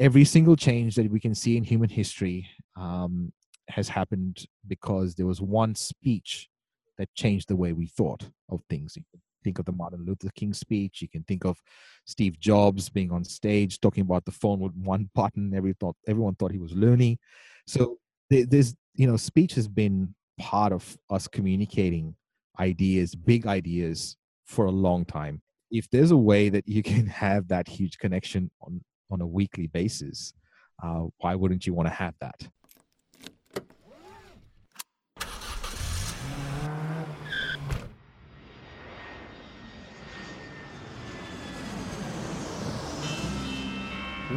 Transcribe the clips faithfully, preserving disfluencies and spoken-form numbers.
every single change that we can see in human history um, has happened because there was one speech that changed the way we thought of things. You can think of the Martin Luther King speech. You can think of Steve Jobs being on stage talking about the phone with one button. Every thought, everyone thought he was loony. So there's, you know, speech has been part of us communicating ideas, big ideas, for a long time. If there's a way that you can have that huge connection on, on a weekly basis, uh, why wouldn't you want to have that?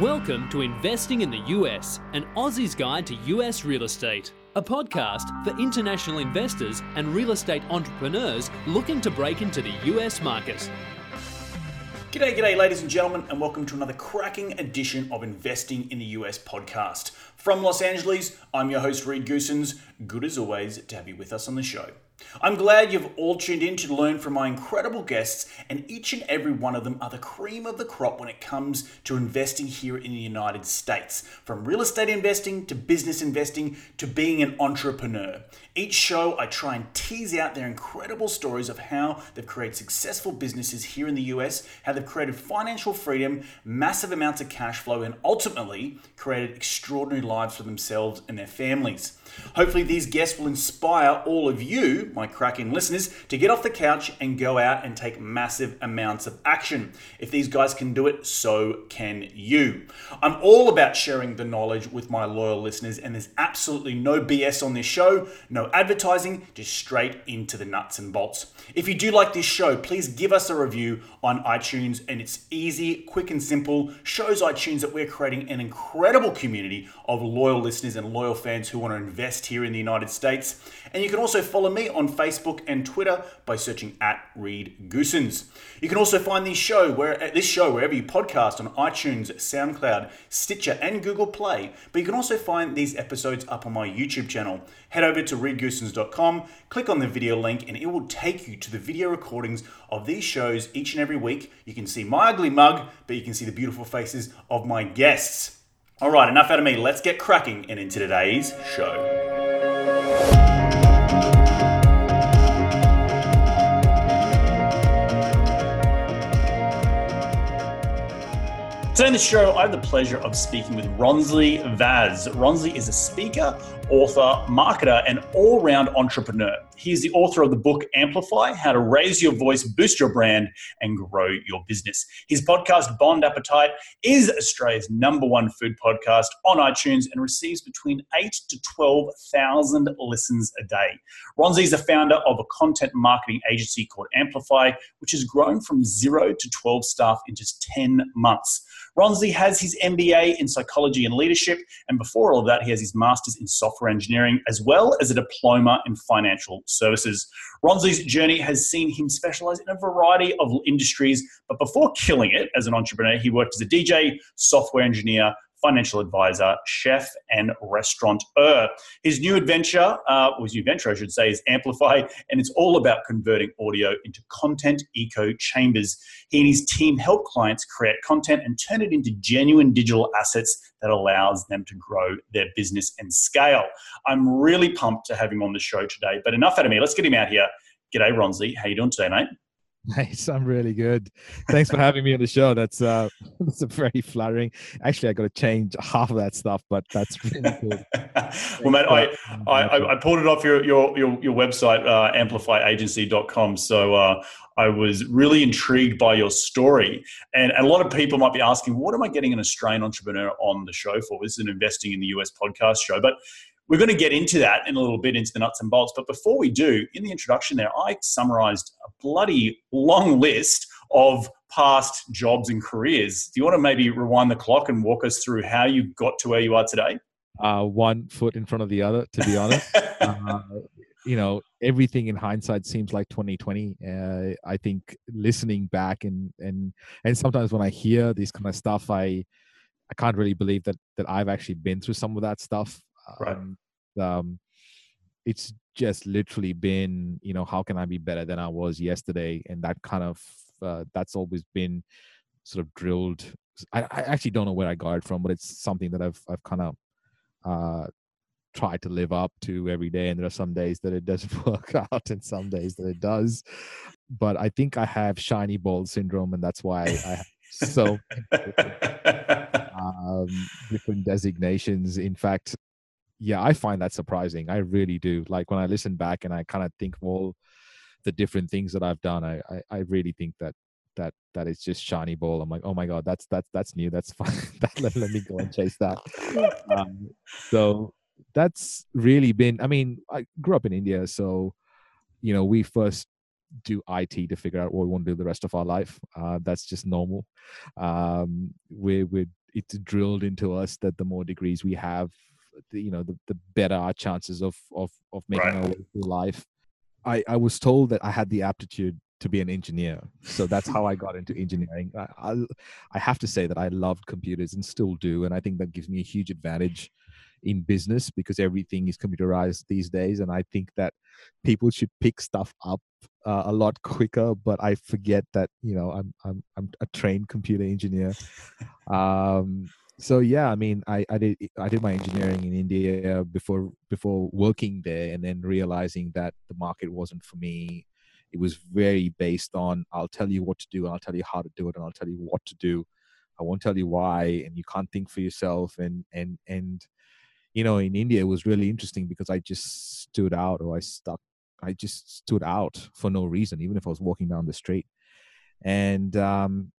Welcome to Investing in the U S, an Aussie's Guide to U S Real Estate, a podcast for international investors and real estate entrepreneurs looking to break into the U S market. G'day, g'day, ladies and gentlemen, and welcome to another cracking edition of Investing in the U S podcast. From Los Angeles, I'm your host, Reed Goosens. Good as always to have you with us on the show. I'm glad you've all tuned in to learn from my incredible guests, and each and every one of them are the cream of the crop when it comes to investing here in the United States. From real estate investing to business investing to being an entrepreneur. Each show I try and tease out their incredible stories of how they've created successful businesses here in the U S, how they've created financial freedom, massive amounts of cash flow, and ultimately created extraordinary lives for themselves and their families. Hopefully these guests will inspire all of you, my cracking listeners, to get off the couch and go out and take massive amounts of action. If these guys can do it, so can you. I'm all about sharing the knowledge with my loyal listeners, and there's absolutely no B S on this show, no advertising, just straight into the nuts and bolts. If you do like this show, please give us a review on iTunes, and it's easy, quick and simple. Shows iTunes that we're creating an incredible community of loyal listeners and loyal fans who want to invest here in the United States. And you can also follow me on Facebook and Twitter by searching at Reed Goosens. You can also find this show, where, this show wherever you podcast on iTunes, SoundCloud, Stitcher, and Google Play. But you can also find these episodes up on my YouTube channel. Head over to Reed Goosens dot com, click on the video link, and it will take you to the video recordings of these shows each and every week. You can see my ugly mug, but you can see the beautiful faces of my guests. All right, enough out of me. Let's get cracking and into today's show. Today on the show, I have the pleasure of speaking with Ronsley Vaz. Ronsley is a speaker, author, marketer, and all-round entrepreneur. He is the author of the book Amplify, How to Raise Your Voice, Boost Your Brand, and Grow Your Business. His podcast, Bon Appétit, is Australia's number one food podcast on iTunes and receives between eight to twelve thousand listens a day. Ronsley is the founder of a content marketing agency called Amplify, which has grown from zero to twelve staff in just ten months. Ronsley has his M B A in psychology and leadership, and before all of that, he has his master's in software engineering, as well as a diploma in financial services. Ronsley's journey has seen him specialize in a variety of industries, but before killing it as an entrepreneur, he worked as a D J, software engineer, financial advisor, chef, and restaurateur. His new adventure, uh, or his new venture, I should say, is Amplify, and it's all about converting audio into content echo chambers. He and his team help clients create content and turn it into genuine digital assets that allows them to grow their business and scale. I'm really pumped to have him on the show today, but enough out of me. Let's get him out here. G'day, Ronsley. How you doing today, mate? Nice. I'm really good. Thanks for having me on the show. That's uh, that's a very flattering. Actually, I got to change half of that stuff, but that's really good. Well, mate, I, I I pulled it off your your your, your website, uh, amplify agency dot com. So uh, I was really intrigued by your story, and, and a lot of people might be asking, what am I getting an Australian entrepreneur on the show for? This is an Investing in the U S podcast show, but we're going to get into that in a little bit, into the nuts and bolts. But before we do, in the introduction there, I summarized a bloody long list of past jobs and careers. Do you want to maybe rewind the clock and walk us through how you got to where you are today? Uh, one foot in front of the other, to be honest. uh, you know, everything in hindsight seems like twenty twenty. Uh, I think listening back and, and, and sometimes when I hear this kind of stuff, I, I can't really believe that, that I've actually been through some of that stuff. Right. Um, um, it's just literally been, you know, how can I be better than I was yesterday? And that kind of, uh, that's always been sort of drilled I, I actually don't know where I got it from, but it's something that I've I've kind of uh, tried to live up to every day. And there are some days that it doesn't work out, and some days that it does. But I think I have shiny ball syndrome, and that's why I have so um, different designations. In fact, yeah, I find that surprising. I really do. Like when I listen back and I kind of think of all the different things that I've done, I, I, I really think that that that is just shiny ball. I'm like, oh my God, that's that's that's new. That's fine. that, let, let me go and chase that. Um, so that's really been. I mean, I grew up in India, so you know, we first do I T to figure out what we want to do the rest of our life. Uh, that's just normal. Um, we're we're it's drilled into us that the more degrees we have, the, you know, the, the better our chances of of of making right. our way through life. I, I was told that I had the aptitude to be an engineer. So that's how I got into engineering. I, I, I have to say that I loved computers and still do. And I think that gives me a huge advantage in business because everything is computerized these days. And I think that people should pick stuff up uh, a lot quicker, but I forget that, you know, I'm, I'm, I'm a trained computer engineer. Um, So yeah, I mean, I, I did I did my engineering in India before before working there, and then realizing that the market wasn't for me. It was very based on I'll tell you what to do, and I'll tell you how to do it, and I'll tell you what to do. I won't tell you why, and you can't think for yourself. And and and you know, in India, it was really interesting because I just stood out, or I stuck. I just stood out for no reason, even if I was walking down the street, and um,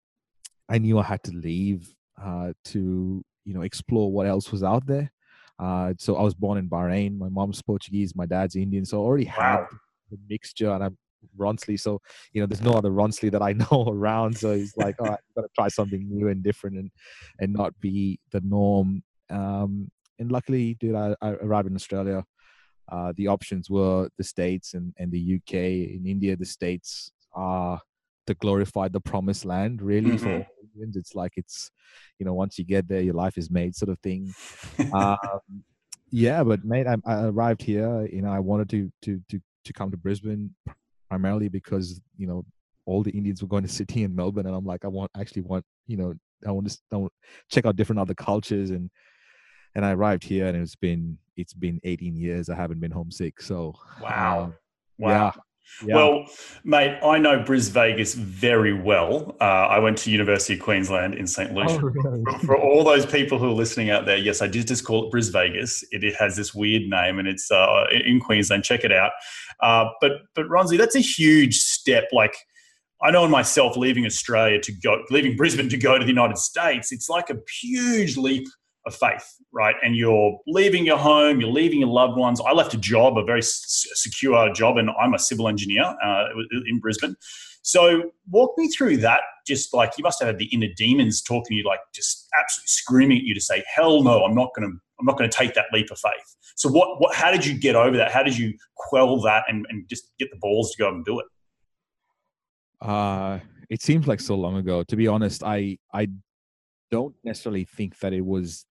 I knew I had to leave. Uh, to, you know, explore what else was out there. Uh, so I was born in Bahrain. My mom's Portuguese, my dad's Indian. So I already had wow. the mixture, and I'm Ronsley. So, you know, there's no other Ronsley that I know around. So he's like, all right, I've got to try something new and different and, and not be the norm. Um, and luckily, dude, I, I arrived in Australia. Uh, the options were the States and, and the U K. In India, the States are the glorified, the promised land, really. Mm-hmm. For Indians, it's like it's, you know, once you get there, your life is made, sort of thing. um, yeah, but mate, I, I arrived here. You know, I wanted to to to to come to Brisbane primarily because you know all the Indians were going to Sydney and Melbourne, and I'm like, I want actually want you know I want to I want to check out different other cultures, and and I arrived here, and it's been it's been eighteen years. I haven't been homesick. So wow, um, wow. Yeah. Yeah. Well, mate, I know Bris Vegas very well. Uh, I went to University of Queensland in St Lucia. Oh, really? for, for all those people who are listening out there, yes, I did just call it Bris Vegas. It, it has this weird name, and it's uh, in Queensland. Check it out. Uh, but but Ronsley, that's a huge step. Like I know in myself, leaving Australia to go, leaving Brisbane to go to the United States, it's like a huge leap of faith, right? And you're leaving your home, you're leaving your loved ones. I left a job, a very s- secure job, and I'm a civil engineer uh, in Brisbane. So walk me through that. Just like you must have had the inner demons talking to you, like just absolutely screaming at you to say, "Hell no, I'm not going to. I'm not going to take that leap of faith." So what? What? How did you get over that? How did you quell that and, and just get the balls to go and do it? Uh, it seems like so long ago. To be honest, I I don't necessarily think that it was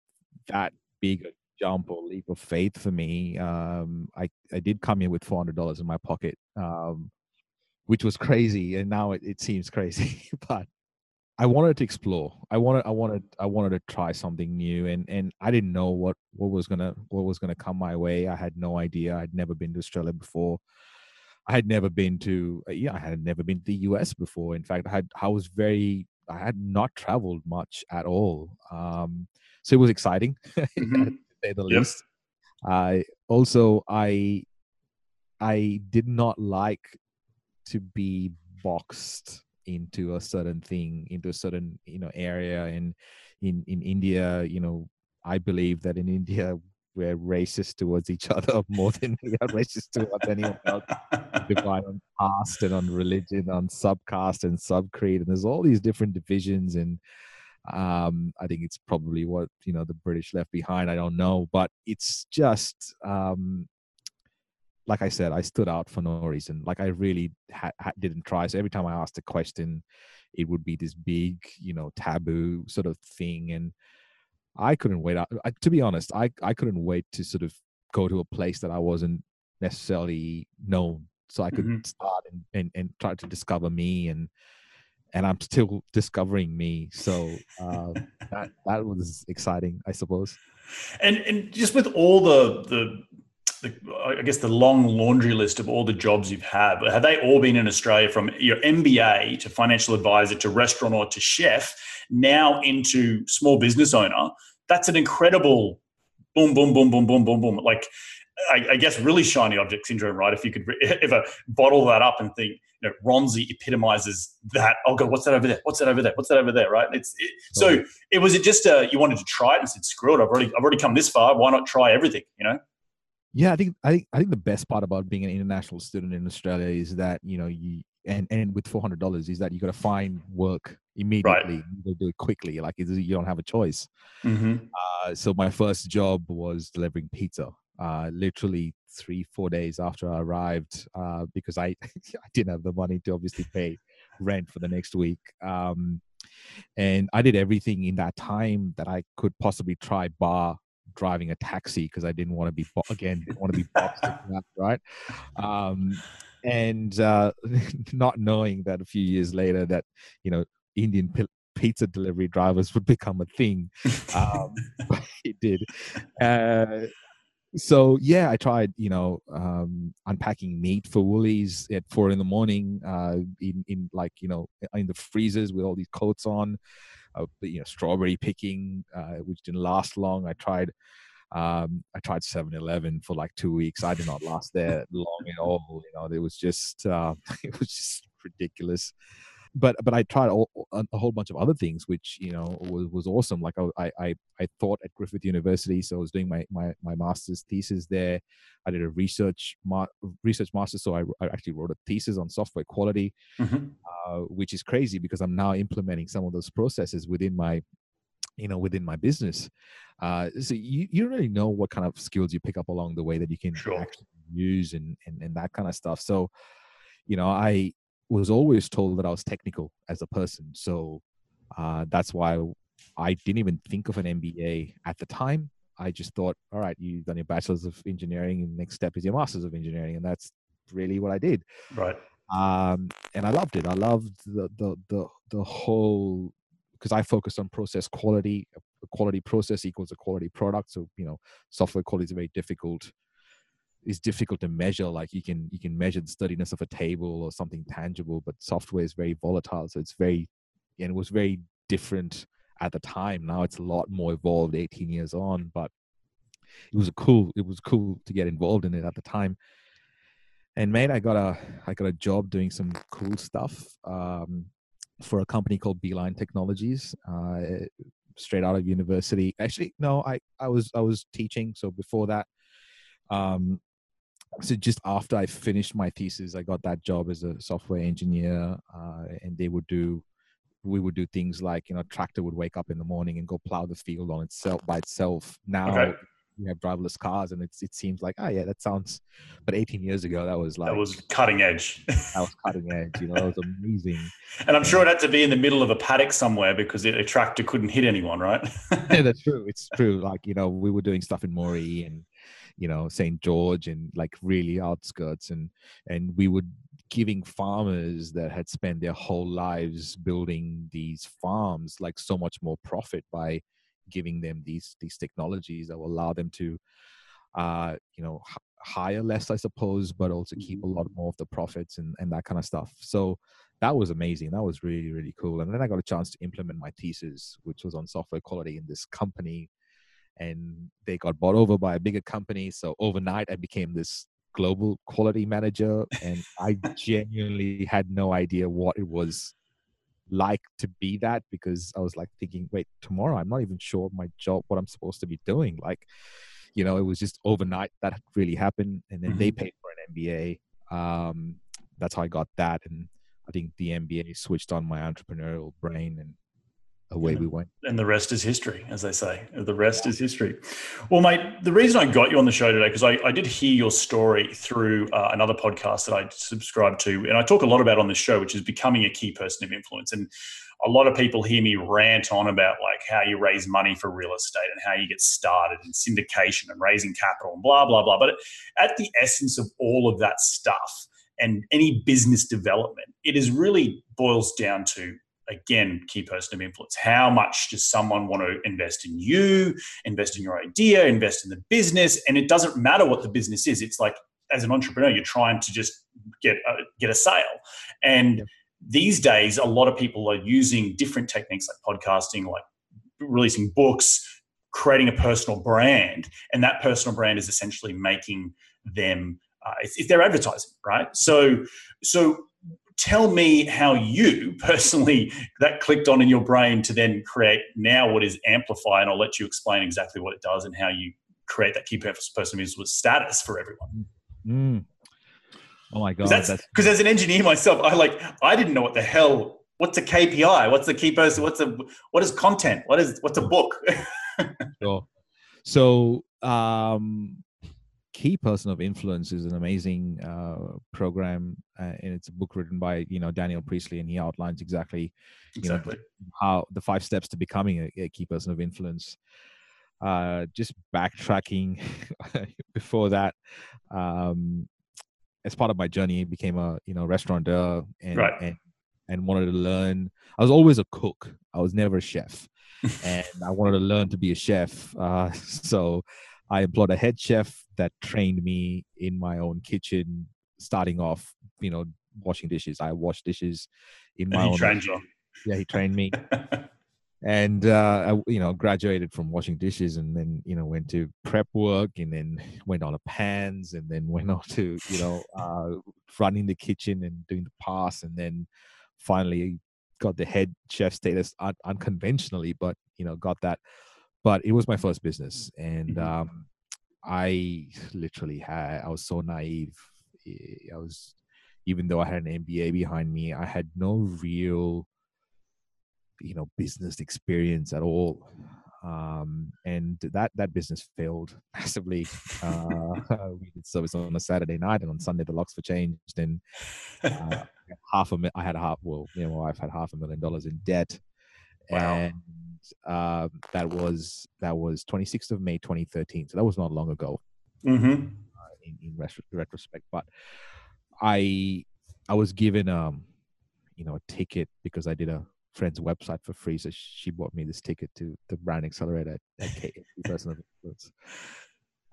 that big a jump or leap of faith for me. Um, I, I did come here with four hundred dollars in my pocket, um, which was crazy. And now it, it seems crazy, but I wanted to explore. I wanted, I wanted, I wanted to try something new. And, and I didn't know what, what was going to, what was going to come my way. I had no idea. I'd never been to Australia before. I had never been to, yeah, I had never been to the U S before. In fact, I had, I was very, I had not traveled much at all. Um, So it was exciting, mm-hmm. to say the yep. least. Uh, also, I I did not like to be boxed into a certain thing, into a certain you know area. And in in India, you know, I believe that in India we're racist towards each other more than we are racist towards anyone else. Divide on caste and on religion, on subcaste and subcreed, and there's all these different divisions and. Um, I think it's probably what, you know, the British left behind. I don't know, but it's just, um, like I said, I stood out for no reason. Like I really ha- ha- didn't try. So every time I asked a question, it would be this big, you know, taboo sort of thing. And I couldn't wait. I, I, to be honest, I, I couldn't wait to sort of go to a place that I wasn't necessarily known. So I could mm-hmm. start and, and, and try to discover me and, and I'm still discovering me. So uh, that, that was exciting, I suppose. And and just with all the, the the I guess the long laundry list of all the jobs you've had, have they all been in Australia, from your M B A to financial advisor to restaurateur to chef, now into small business owner? That's an incredible boom, boom, boom, boom, boom, boom, boom. Like, I, I guess really shiny object syndrome, right? If you could re- ever bottle that up and think, you know, Ronsley epitomizes that. Oh God, what's that over there? What's that over there? What's that over there? Right? It's it, so. Right. It was it just uh, you wanted to try it and said, screw it. I've already I've already come this far. Why not try everything? You know? Yeah, I think I think I think the best part about being an international student in Australia is that, you know, you and and with four hundred dollars is that you got to find work immediately. Right. You got to do it quickly. Like, it's, you don't have a choice. Mm-hmm. Uh, so my first job was delivering pizza. Uh, literally three, four days after I arrived, uh, because I, I didn't have the money to obviously pay rent for the next week. Um, and I did everything in that time that I could possibly try, bar driving a taxi, because I didn't want to be, bo- again, didn't want to be boxed up, right? Um, and uh, not knowing that a few years later that, you know, Indian pil- pizza delivery drivers would become a thing. Um, it did. Uh, So yeah, I tried, you know, um, unpacking meat for Woolies at four in the morning, uh, in, in like, you know, in the freezers with all these coats on, uh, you know, strawberry picking, uh, which didn't last long. I tried, um, I tried seven eleven for like two weeks. I did not last there long at all. You know, it was just, uh, it was just ridiculous. But but I tried all, a whole bunch of other things, which, you know, was, was awesome. Like I, I I taught at Griffith University, so I was doing my, my, my master's thesis there. I did a research ma- research master, so I, I actually wrote a thesis on software quality, mm-hmm. uh, which is crazy because I'm now implementing some of those processes within my, you know, within my business. Uh, so you you really know what kind of skills you pick up along the way that you can sure. actually use and, and and that kind of stuff. So, you know, I. was always told that I was technical as a person. So uh, that's why I didn't even think of an M B A at the time. I just thought, all right, you've done your bachelor's of engineering and the next step is your master's of engineering. And that's really what I did. Right. Um, and I loved it. I loved the, the, the, the whole, because I focused on process quality. A quality process equals a quality product. So, you know, software quality is very difficult. It's difficult to measure. Like you can you can measure the sturdiness of a table or something tangible, but software is very volatile. So it's very, and it was very different at the time. Now it's a lot more evolved eighteen years on, but it was a cool, it was cool to get involved in it at the time. And mate, I got a I got a job doing some cool stuff um, for a company called Beeline Technologies, uh, straight out of university. Actually, no, I, I was I was teaching. So before that, um, so just after I finished my thesis, I got that job as a software engineer, uh, and they would do, we would do things like, you know, a tractor would wake up in the morning and go plow the field on itself by itself. Now okay. we have driverless cars, and it's, it seems like, oh yeah, that sounds, but eighteen years ago, that was like, that was cutting edge. That was cutting edge. You know, that was amazing. And I'm sure it had to be in the middle of a paddock somewhere because a tractor couldn't hit anyone, right? Yeah, that's true. It's true. Like, you know, we were doing stuff in Moree and, you know, Saint George and like really outskirts, and and we were giving farmers that had spent their whole lives building these farms like so much more profit by giving them these these technologies that will allow them to uh you know h- hire less, I suppose, but also keep a lot more of the profits and and that kind of stuff. So that was amazing. That was really really cool. And then I got a chance to implement my thesis, which was on software quality in this company. And they got bought over by a bigger company. So overnight, I became this global quality manager. And I genuinely had no idea what it was like to be that, because I was like thinking, wait, tomorrow, I'm not even sure of my job, what I'm supposed to be doing. Like, you know, it was just overnight that really happened. And then mm-hmm. they paid for an M B A. Um, that's how I got that. And I think the M B A switched on my entrepreneurial brain, and away we went. And the rest is history, as they say. The rest yeah. is history. Well, mate, the reason I got you on the show today, because I, I did hear your story through uh, another podcast that I subscribe to, and I talk a lot about on this show, which is Becoming a Key Person of Influence. And a lot of people hear me rant on about like how you raise money for real estate and how you get started and syndication and raising capital and blah, blah, blah. But at the essence of all of that stuff, and any business development, it is really boils down to, again, key person of influence. How much does someone want to invest in you, invest in your idea, invest in the business? And it doesn't matter what the business is. It's like, as an entrepreneur, you're trying to just get a, get a sale. And yeah. these days, a lot of people are using different techniques like podcasting, like releasing books, creating a personal brand. And that personal brand is essentially making them, uh, it's, it's their advertising, right? So, so tell me how you personally, that clicked on in your brain to then create now what is Amplify, and I'll let you explain exactly what it does and how you create that key person with status for everyone. Mm. Oh my God. Because as an engineer myself, I like, I didn't know what the hell, what's a K P I? What's the key person? What's a, what is content? What is, what's a book? Sure. So um, Key Person of Influence is an amazing uh, program. Uh, and it's a book written by, you know, Daniel Priestley, and he outlines exactly, you exactly. know, how the five steps to becoming a, a Key Person of Influence. Uh, just backtracking before that, um, as part of my journey, became a you know restaurateur and, right. and and wanted to learn. I was always a cook. I was never a chef, and I wanted to learn to be a chef. Uh, so I employed a head chef that trained me in my own kitchen, starting off, you know, washing dishes. I washed dishes in my and he own. You. Yeah, he trained me. And, uh, I, you know, graduated from washing dishes, and then, you know, went to prep work, and then went on to pans, and then went on to, you know, uh, running the kitchen and doing the pass. And then finally got the head chef status un- unconventionally, but, you know, got that. But it was my first business. And um, I literally had, I was so naive. I was, even though I had an M B A behind me, I had no real you know, business experience at all. Um, and that, that business failed massively. Uh, we did service on a Saturday night, and on Sunday the locks were changed, and uh, half a mi- I had half, well, you know, my wife had half a million dollars in debt. Wow. And uh, that was, that was twenty-sixth of May, twenty thirteen. So that was not long ago, mm-hmm. uh, in, in retro- retrospect, but I, I was given, um, you know, a ticket because I did a friend's website for free, so she bought me this ticket to the brand accelerator at Key Person of Influence.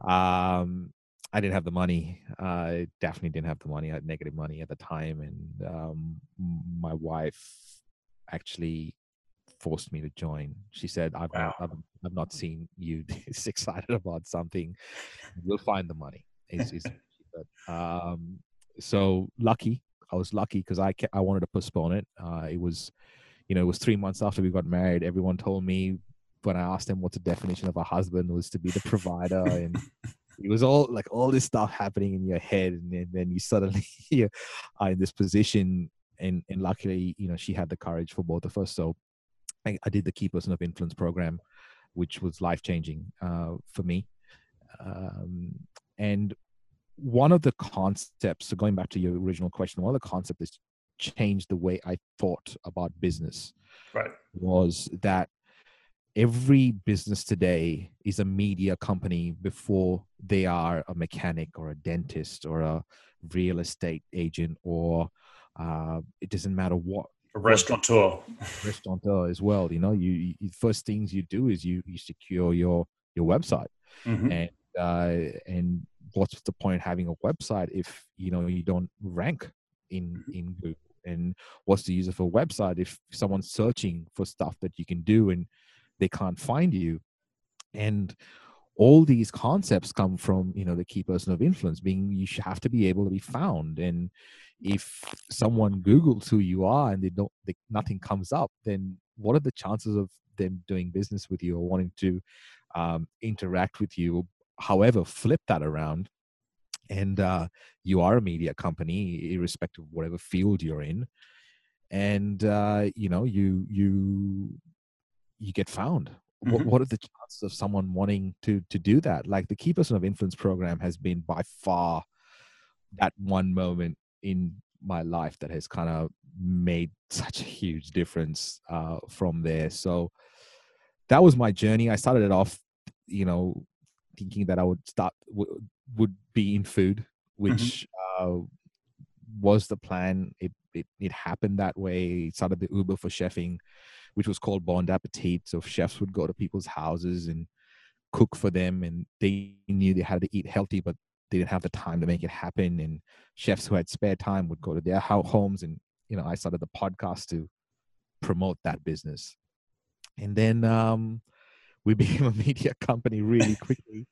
um I didn't have the money. I definitely didn't have the money. I had negative money at the time, and um my wife actually forced me to join. She said, I've, wow. I've, I've not seen you this excited about something. We'll find the money. It's, it's, um so lucky I was lucky because I kept, I wanted to postpone it. Uh it was You know, it was three months after we got married. Everyone told me, when I asked them what's the definition of a husband, was to be the provider. And it was all like all this stuff happening in your head. And then, then you suddenly you are in this position. And, and luckily, you know, she had the courage for both of us. So I, I did the Key Person of Influence program, which was life-changing uh, for me. Um, and one of the concepts, so going back to your original question, one of the concepts is changed the way I thought about business, right, was that every business today is a media company before they are a mechanic or a dentist or a real estate agent, or uh, it doesn't matter what. A restaurateur. Restaurateur as well. You know, you, you first things you do is you, you secure your, your website. Mm-hmm. And uh, and what's the point of having a website if, you know, you don't rank in, in Google? And what's the use of a website if someone's searching for stuff that you can do and they can't find you? And all these concepts come from, you know, the Key Person of Influence being, you have to be able to be found. And if someone Googles who you are and they don't, they, nothing comes up, then what are the chances of them doing business with you or wanting to um, interact with you? However, flip that around. And uh, you are a media company, irrespective of whatever field you're in, and uh, you know you you you get found. Mm-hmm. What, what are the chances of someone wanting to to do that? Like the Key Person of Influence program has been by far that one moment in my life that has kind of made such a huge difference uh, from there. So that was my journey. I started it off, you know, thinking that I would start. W- would be in food, which mm-hmm. uh, was the plan. It, it, it happened that way. It started the Uber for chefing, which was called Bon Appétit. So chefs would go to people's houses and cook for them, and they knew they had to eat healthy, but they didn't have the time to make it happen. And chefs who had spare time would go to their homes. And, you know, I started the podcast to promote that business. And then um, we became a media company really quickly,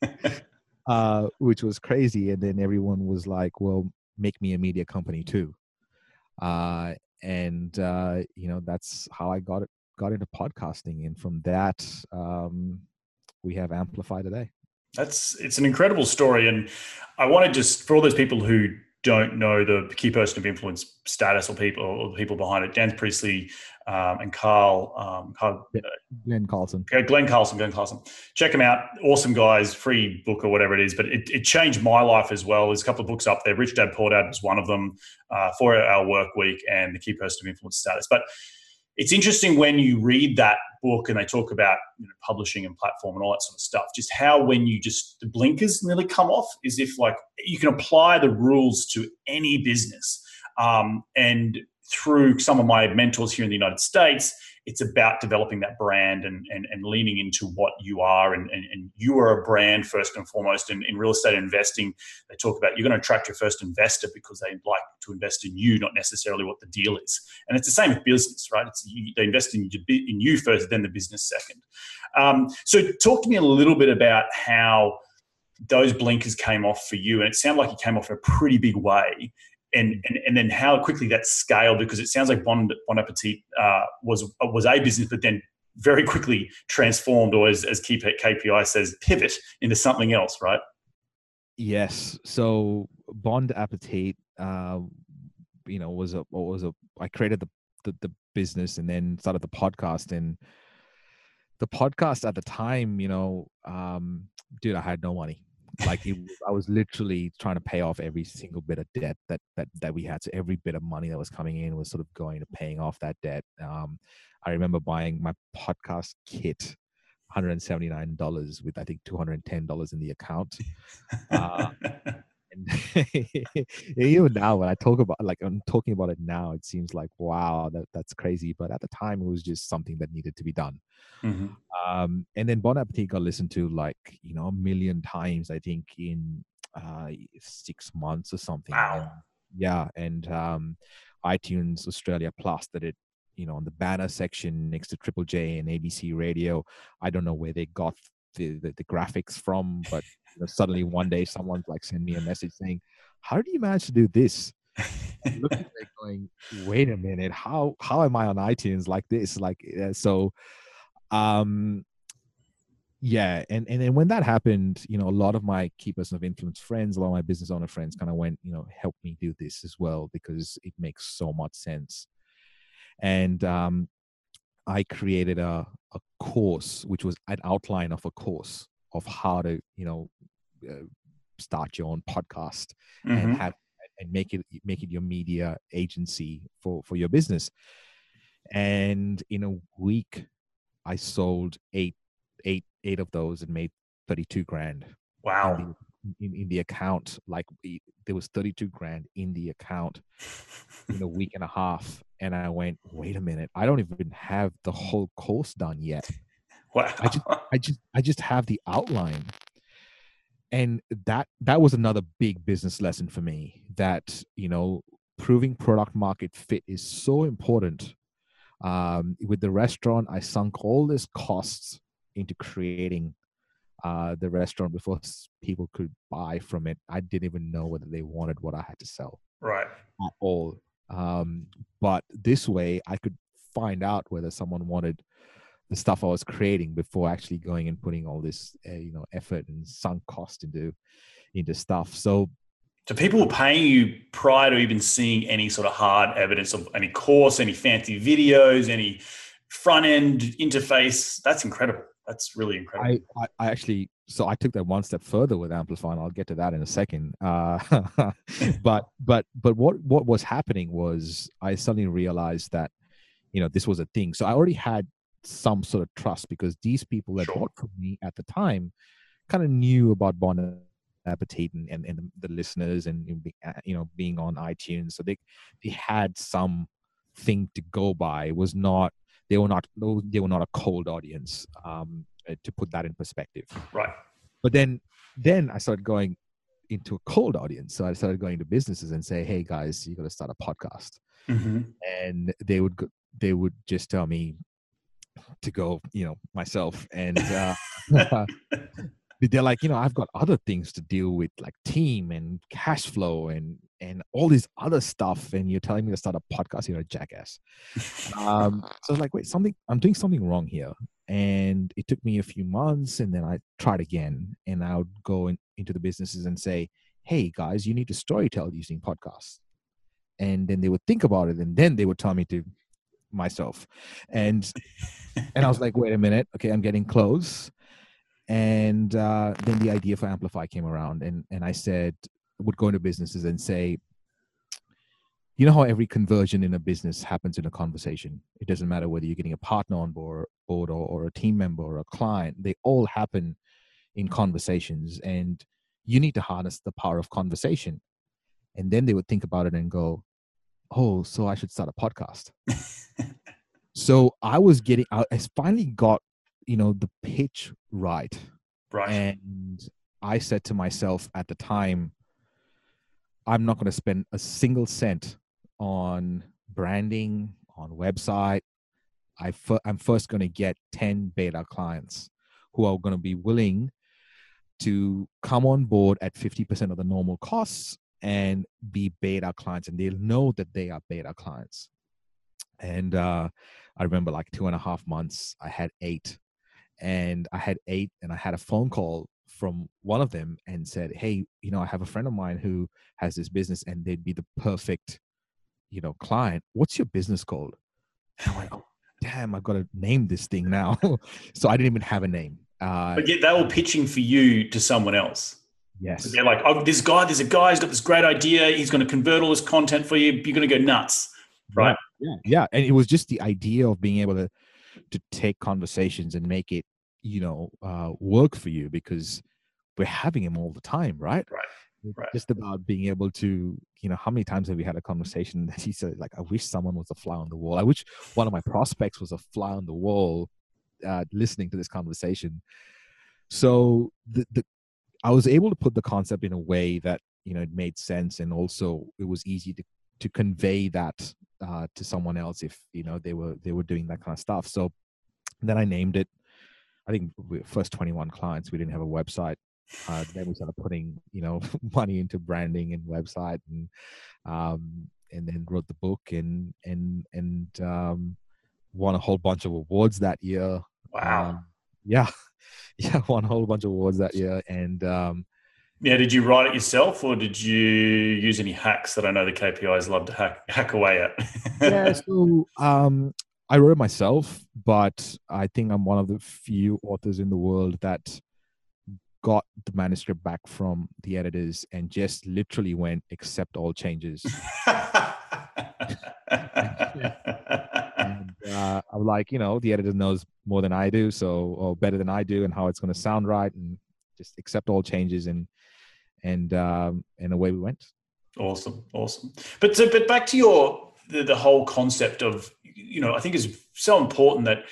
uh, which was crazy. And then everyone was like, well, make me a media company too. Uh, and, uh, you know, that's how I got it, got into podcasting. And from that, um, we have Amplify today. That's, it's an incredible story. And I want to just, for all those people who don't know the Key Person of Influence status or people or the people behind it, Dan Priestley um, and Carl, um, Carl uh, Glenn Carlson. Glenn Carlson, Glenn Carlson. Check them out. Awesome guys, free book or whatever it is. But it, it changed my life as well. There's a couple of books up there. Rich Dad Poor Dad was one of them, uh, Four Hour Work Week and the Key Person of Influence status. But it's interesting when you read that book and they talk about, you know, publishing and platform and all that sort of stuff, just how when you just, the blinkers nearly come off, is if like you can apply the rules to any business. Um, and through some of my mentors here in the United States, it's about developing that brand and and, and leaning into what you are. And, and, and you are a brand first and foremost. And in real estate investing, they talk about you're going to attract your first investor because they like to invest in you, not necessarily what the deal is. And it's the same with business, right? It's you, they invest in you, in you first, then the business second. Um, so talk to me a little bit about how those blinkers came off for you. And it sounded like it came off in a pretty big way. And, and and then how quickly that scaled, because it sounds like Bon, Bon Appétit uh, was was a business, but then very quickly transformed, or as, as K P I says, pivot into something else, right? Yes. So Bon Appétit, uh, you know, was a was a I created the, the the business and then started the podcast. And the podcast at the time, you know, um, dude, I had no money. Like it, I was literally trying to pay off every single bit of debt that, that, that we had. So every bit of money that was coming in was sort of going to paying off that debt. Um, I remember buying my podcast kit, one hundred seventy-nine dollars with I think two hundred ten dollars in the account. Uh, and even now when I talk about, like I'm talking about it now, it seems like, wow, that, that's crazy. But at the time it was just something that needed to be done. Mm-hmm. Um, and then Bon Appétit got listened to like, you know, a million times, I think in uh, six months or something. Wow. And, yeah. And um, iTunes Australia plastered it, you know, on the banner section next to Triple J and A B C Radio. I don't know where they got the, the, the graphics from, but you know, suddenly one day someone like sent me a message saying, how do you manage to do this? And looking at it going, wait a minute, how, how am I on iTunes like this? Like, uh, so... Um, yeah. And, and then when that happened, you know, a lot of my Key Person of Influence friends, a lot of my business owner friends kind of went, you know, help me do this as well, because it makes so much sense. And, um, I created a, a course, which was an outline of a course of how to, you know, uh, start your own podcast. Mm-hmm. and have, and make it, make it your media agency for, for your business. And in a week, I sold eight, eight, eight of those and made thirty-two grand. Wow. In, in the account, like we, there was thirty-two grand in the account in a week and a half. And I went, wait a minute, I don't even have the whole course done yet. Wow. I just, I just, I just have the outline. And that, that was another big business lesson for me, that, you know, proving product market fit is so important. Um, with the restaurant, I sunk all these costs into creating uh, the restaurant before people could buy from it. I didn't even know whether they wanted what I had to sell, right? At all. Um, but this way, I could find out whether someone wanted the stuff I was creating before actually going and putting all this, uh, you know, effort and sunk cost into into stuff. So. So people were paying you prior to even seeing any sort of hard evidence of any course, any fancy videos, any front end interface. That's incredible. That's really incredible. I, I, I actually, so I took that one step further with Amplify, and I'll get to that in a second. Uh, but but but what what was happening was I suddenly realized that, you know, this was a thing. So I already had some sort of trust because these people that sure. bought from me at the time kind of knew about Bon Appetit and, and, and the listeners and, you know, being on iTunes. So they, they had some thing to go by. It was not, they were not, they were not a cold audience, um, to put that in perspective. Right. But then, then I started going into a cold audience. So I started going to businesses and say, hey guys, you got to start a podcast. Mm-hmm. And they would, they would just tell me to go, you know, myself. And, uh, they're like, you know, I've got other things to deal with, like team and cash flow and, and all this other stuff. And you're telling me to start a podcast, you're a jackass. Um, so I was like, wait, something, I'm doing something wrong here. And it took me a few months, and then I tried again, and I would go in, into the businesses and say, hey guys, you need to storytell using podcasts. And then they would think about it, and then they would tell me to myself. And, and I was like, wait a minute. Okay. I'm getting close. And uh, then the idea for Amplify came around, and, and I said, would go into businesses and say, you know how every conversion in a business happens in a conversation? It doesn't matter whether you're getting a partner on board, board or, or a team member or a client, they all happen in conversations, and you need to harness the power of conversation. And then they would think about it and go, oh, so I should start a podcast. So I was getting, I finally got, you know, the pitch right. Right. And I said to myself at the time, I'm not going to spend a single cent on branding, on website. I f- I'm first going to get ten beta clients who are going to be willing to come on board at fifty percent of the normal costs and be beta clients. And they'll know that they are beta clients. And uh, I remember like two and a half months, I had eight. And I had eight and I had a phone call from one of them and said, hey, you know, I have a friend of mine who has this business and they'd be the perfect, you know, client. What's your business called? And I'm like, oh, damn, I've got to name this thing now. So I didn't even have a name. Uh, but yet they were pitching for you to someone else. Yes. So they're like, oh, this guy, there's a guy who's got this great idea. He's going to convert all this content for you. You're going to go nuts. Right. Yeah. Yeah. And it was just the idea of being able to, to take conversations and make it, you know, uh, work for you, because we're having them all the time. Right. Right. Right. Just about being able to, you know, how many times have we had a conversation that he said, like, I wish someone was a fly on the wall. I wish one of my prospects was a fly on the wall, uh, listening to this conversation. So the, the, I was able to put the concept in a way that, you know, it made sense. And also it was easy to, to convey that, uh, to someone else if, you know, they were, they were doing that kind of stuff. So then I named it. I think first twenty-one clients, we didn't have a website. Uh, then we started putting, you know, money into branding and website, and um, and then wrote the book, and and and um, won a whole bunch of awards that year. Wow! Um, yeah, yeah, won a whole bunch of awards that year. And um, yeah, did you write it yourself, or did you use any hacks that I know the K P Is love to hack hack away at? Yeah, so. Um, I wrote it myself, but I think I'm one of the few authors in the world that got the manuscript back from the editors and just literally went, accept all changes. And, uh, I'm like, you know, the editor knows more than I do, so, or better than I do, and how it's going to sound right, and just accept all changes, and and um, and away we went. Awesome, awesome. But so, but back to your the, the whole concept of, you know, I think is so important that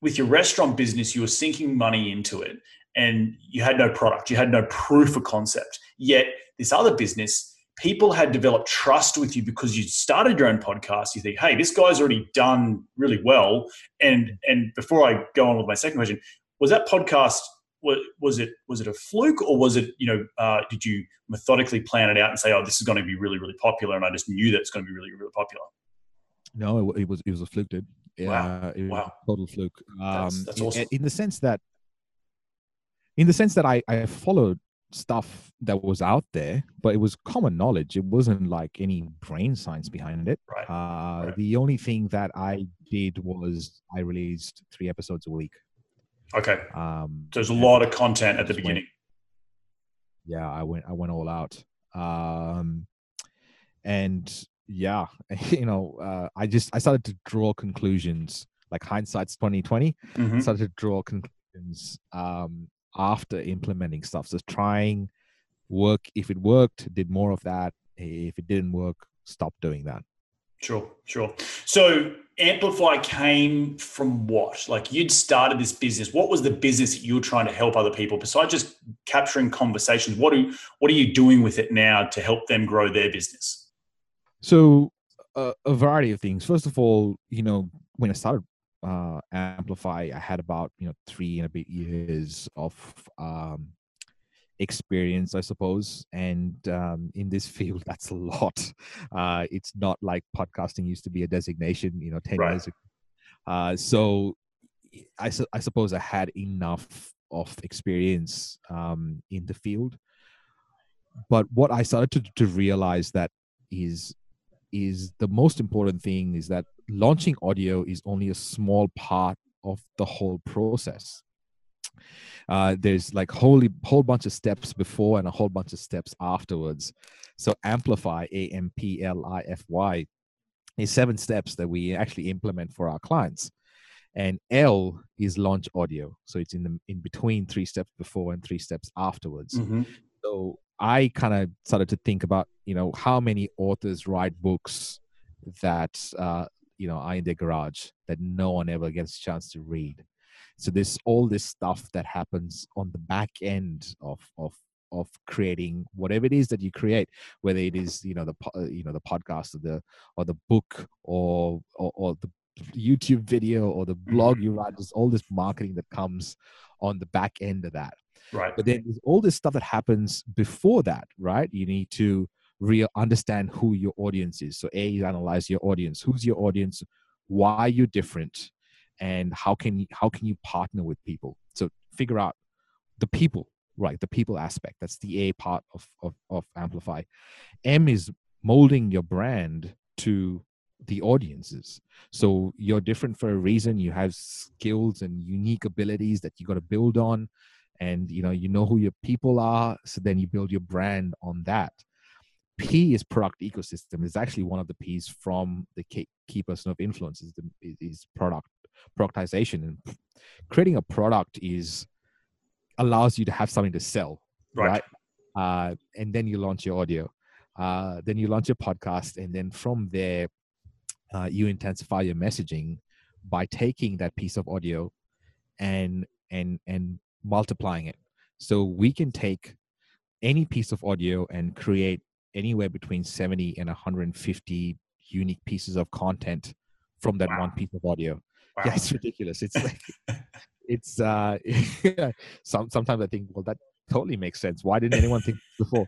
with your restaurant business, you were sinking money into it and you had no product, you had no proof of concept. Yet this other business, people had developed trust with you because you started your own podcast. You think, hey, this guy's already done really well. And and before I go on with my second question, was that podcast, was it was it a fluke, or was it, you know, uh, did you methodically plan it out and say, oh, this is going to be really, really popular, and I just knew that it's going to be really, really popular? No, it, it was it was a fluke, dude. Wow, uh, it was wow. a total fluke. Um, that's, that's awesome. in, in the sense that, in the sense that I, I followed stuff that was out there, but it was common knowledge. It wasn't like any brain science behind it. Right. Uh, right. The only thing that I did was I released three episodes a week. Okay. Um, so there's a lot of content at the beginning. Went, yeah, I went I went all out, um, and. Yeah, you know, uh, I just I started to draw conclusions, like hindsight's twenty twenty. Mm-hmm. I started to draw conclusions um, after implementing stuff. So trying work. If it worked, did more of that. If it didn't work, stop doing that. Sure, sure. So Amplify came from what? Like, you'd started this business. What was the business that you were trying to help other people? Besides just capturing conversations, what do what are you doing with it now to help them grow their business? So uh, a variety of things. First of all, you know, when I started uh, Amplify, I had about, you know, three and a bit years of um, experience, I suppose, and um, in this field, that's a lot. Uh, it's not like podcasting used to be a designation, you know, ten right. years ago. Uh, so, I, su- I suppose I had enough of experience um, in the field. But what I started to, to realize that is is the most important thing is that launching audio is only a small part of the whole process. Uh, there's like whole whole bunch of steps before and a whole bunch of steps afterwards. So Amplify, A M P L I F Y, is seven steps that we actually implement for our clients. And L is launch audio. So it's in the in between three steps before and three steps afterwards. Mm-hmm. So I kind of started to think about, you know, how many authors write books that, uh, you know, are in their garage that no one ever gets a chance to read. So there's all this stuff that happens on the back end of of of creating whatever it is that you create, whether it is, you know, the you know the podcast or the or the book or or, or the YouTube video or the blog you write. There's all this marketing that comes on the back end of that. Right. But then there's all this stuff that happens before that. Right. You need to real understand who your audience is. So A, you analyze your audience. Who's your audience? Why are you different? And how can you, how can you partner with people? So figure out the people, right? The people aspect. That's the A part of, of, of Amplify. M is molding your brand to the audiences. So you're different for a reason. You have skills and unique abilities that you got to build on. And, you know, you know who your people are. So then you build your brand on that. P is product ecosystem. It's actually one of the P's from the Key Person of Influence is, the, is product. Productization and creating a product is allows you to have something to sell, right? right? Uh, and then you launch your audio, uh, then you launch your podcast, and then from there, uh, you intensify your messaging by taking that piece of audio and and and multiplying it. So we can take any piece of audio and create anywhere between seventy and one hundred fifty unique pieces of content from that wow. one piece of audio. Wow. Yeah, it's ridiculous. It's like, it's uh, some, sometimes I think, well, that totally makes sense. Why didn't anyone think before?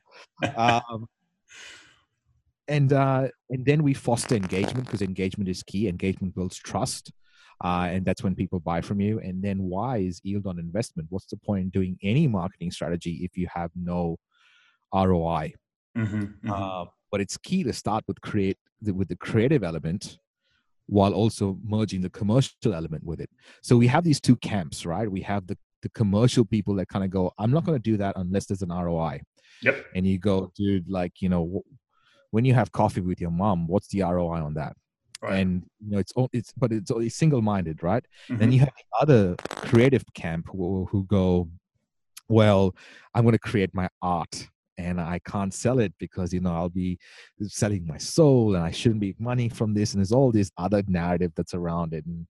Um, and uh, and then we foster engagement because engagement is key. Engagement builds trust, uh, and that's when people buy from you. And then Y is yield on investment. What's the point in doing any marketing strategy if you have no R O I? Mm-hmm, mm-hmm. Uh, but it's key to start with create the, with the creative element, while also merging the commercial element with it. So we have these two camps, right? We have the, the commercial people that kind of go, I'm not going to do that unless there's an R O I. Yep. And you go, dude, like, you know, when you have coffee with your mom, what's the R O I on that? Right. And, you know, it's, it's but it's, it's single-minded, right? Mm-hmm. Then you have the other creative camp who, who go, well, I'm going to create my art. And I can't sell it because, you know, I'll be selling my soul and I shouldn't make money from this. And there's all this other narrative that's around it. And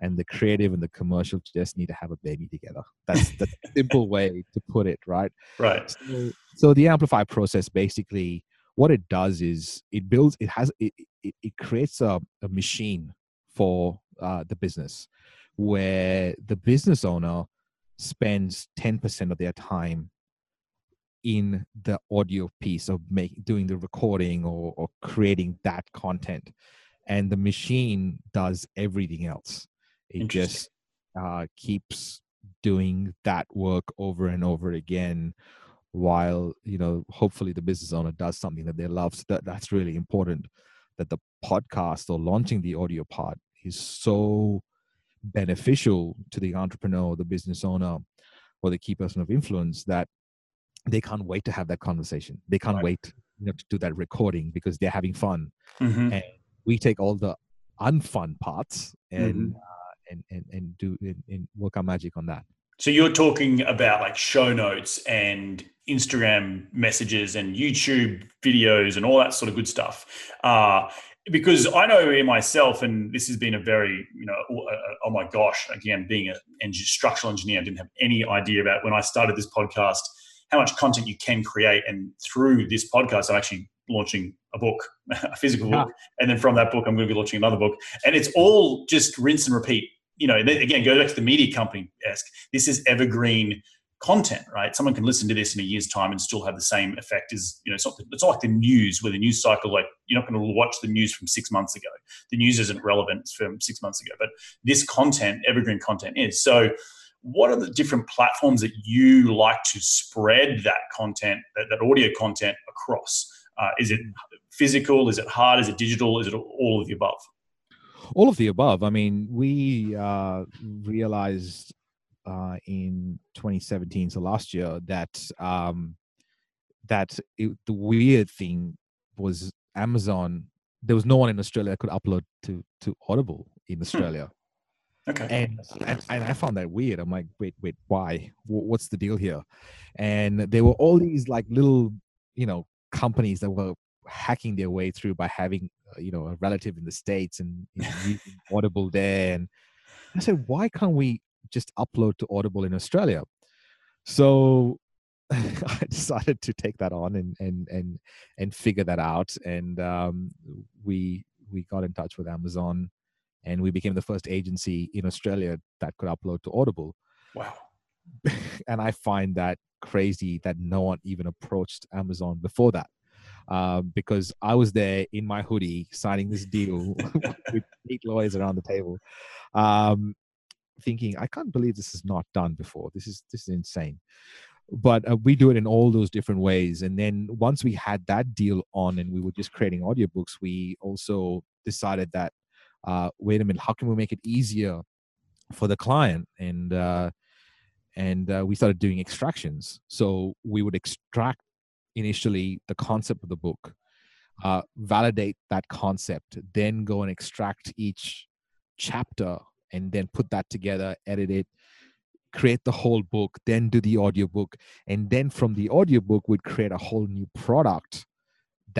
and the creative and the commercial just need to have a baby together. That's the simple way to put it, right? Right. So, so the Amplify process, basically, what it does is it builds, it has, it, it, it creates a, a machine for uh, the business where the business owner spends ten percent of their time in the audio piece of making, doing the recording or, or creating that content, and the machine does everything else. It just uh, keeps doing that work over and over again, while, you know, hopefully the business owner does something that they love. So that, that's really important. That the podcast or launching the audio part is so beneficial to the entrepreneur, the business owner, or the Key Person of Influence that they can't wait to have that conversation. They can't right. wait, you know, to do that recording because they're having fun. Mm-hmm. And we take all the unfun parts and mm-hmm. uh, and and and do and, and work our magic on that. So you're talking about like show notes and Instagram messages and YouTube videos and all that sort of good stuff. Uh, because I know in myself, and this has been a very, you know, oh my gosh, again, being a structural engineer, I didn't have any idea about when I started this podcast, how much content you can create. And through this podcast, I'm actually launching a book, a physical book. And then from that book, I'm going to be launching another book. And it's all just rinse and repeat. You know, again, go back to the media company-esque. This is evergreen content, right? Someone can listen to this in a year's time and still have the same effect as, you know, it's not, it's not like the news where the news cycle, like you're not going to watch the news from six months ago. The news isn't relevant from six months ago, but this content, evergreen content is. So what are the different platforms that you like to spread that content, that, that audio content across? Uh, is it physical? Is it hard? Is it digital? Is it all of the above? All of the above. I mean, we uh, realized Uh, in twenty seventeen, so last year, that um, that it, the weird thing was Amazon. There was no one in Australia that could upload to to Audible in Australia. Hmm. Okay, and, and and I found that weird. I'm like, wait, wait, why? What's the deal here? And there were all these like little, you know, companies that were hacking their way through by having uh, you know, a relative in the States and you know, using Audible there. And I said, why can't we just upload to Audible in Australia? So I decided to take that on and and and and figure that out. And um, we we got in touch with Amazon, and we became the first agency in Australia that could upload to Audible. Wow! And I find that crazy that no one even approached Amazon before that, uh, because I was there in my hoodie signing this deal with eight lawyers around the table. Um, thinking, I can't believe this is not done before. This is this is insane. But uh, we do it in all those different ways. And then once we had that deal on and we were just creating audiobooks, we also decided that, uh, wait a minute, how can we make it easier for the client? And, uh, and uh, we started doing extractions. So we would extract initially the concept of the book, uh, validate that concept, then go and extract each chapter and then put that together, edit it, create the whole book, then do the audiobook. And then from the audiobook, we'd create a whole new product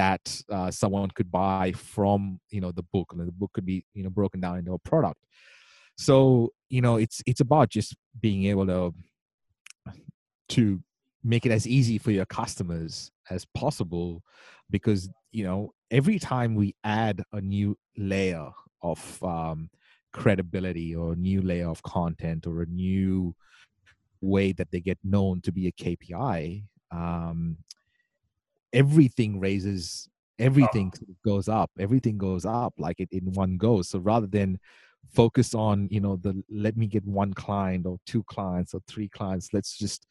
that uh, someone could buy from, you know, the book. And the book could be, you know, broken down into a product. So, you know, it's it's about just being able to, to make it as easy for your customers as possible, because, you know, every time we add a new layer of um, credibility or a new layer of content or a new way that they get known to be a K P I, um, everything raises, everything oh. goes up, everything goes up like it in one go. So rather than focus on, you know, the, let me get one client or two clients or three clients, let's just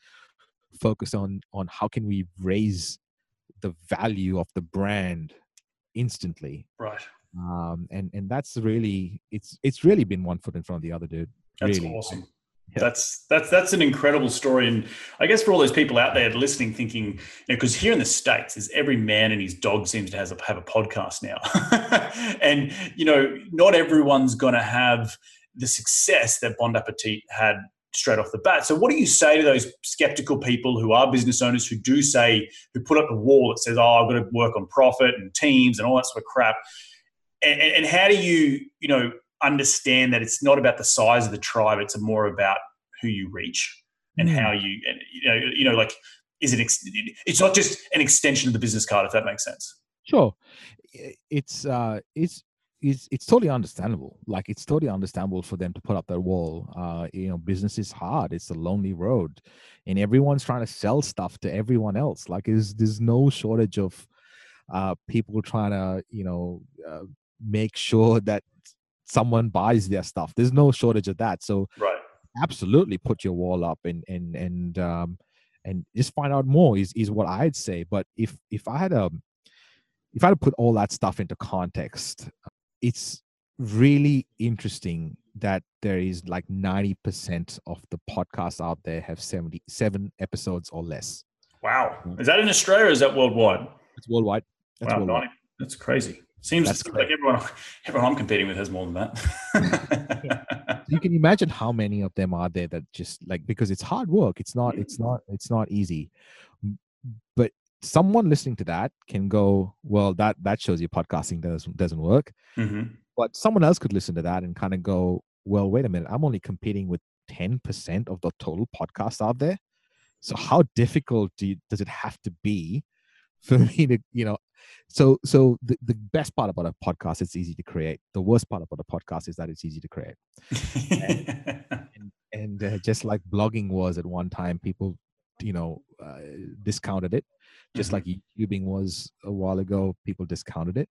focus on, on how can we raise the value of the brand instantly. Right. Um, and, and that's really, it's, it's really been one foot in front of the other, dude. That's really awesome. Yeah. That's, that's, that's an incredible story. And I guess for all those people out there listening, thinking, you know, because here in the States is every man and his dog seems to has a, have a podcast now. And, you know, not everyone's going to have the success that Bon Appétit had straight off the bat. So what do you say to those skeptical people who are business owners who do say, who put up the wall that says, oh, I've got to work on profit and teams and all that sort of crap? And, and how do you, you know, understand that it's not about the size of the tribe; it's more about who you reach and how you, and, you know, you know, like, is it? Ex- it's not just an extension of the business card, if that makes sense. Sure, it's uh, it's it's it's totally understandable. Like, it's totally understandable for them to put up that wall. Uh, you know, business is hard; it's a lonely road, and everyone's trying to sell stuff to everyone else. Like, there's there's no shortage of uh, people trying to, you know. Uh, make sure that someone buys their stuff. There's no shortage of that. So right. Absolutely put your wall up and and and um and just find out more is is what I'd say. But if if I had a if I had to put all that stuff into context, it's really interesting that there is like ninety percent of the podcasts out there have seventy-seven episodes or less. Wow. Is that in Australia or is that worldwide? It's worldwide. That's wow, worldwide. That's crazy. Seems That's like everyone, everyone I'm competing with has more than that. You can imagine how many of them are there that just like, because it's hard work. It's not, it's not, it's not easy. But someone listening to that can go, well, that that shows you podcasting doesn't doesn't work. Mm-hmm. But someone else could listen to that and kind of go, well, wait a minute, I'm only competing with ten percent of the total podcasts out there. So how difficult do you, does it have to be for me to, you know, so so the, the best part about a podcast, it's easy to create. The worst part about a podcast is that it's easy to create. and and, and uh, just like blogging was at one time, people, you know, uh, discounted it. Just mm-hmm. like YouTubing was a while ago, people discounted it.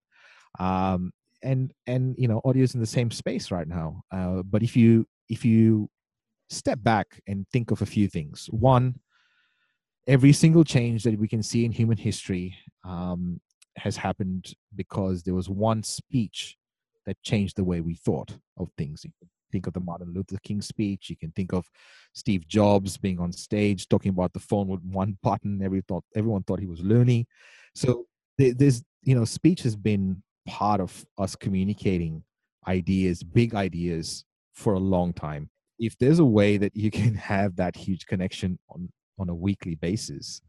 Um, and, and you know, audio is in the same space right now. Uh, but if you if you step back and think of a few things. One, every single change that we can see in human history um, has happened because there was one speech that changed the way we thought of things. You can think of the Martin Luther King speech. You can think of Steve Jobs being on stage talking about the phone with one button. Every thought, everyone thought he was loony. So there's, you know, speech has been part of us communicating ideas, big ideas, for a long time. If there's a way that you can have that huge connection on, on a weekly basis,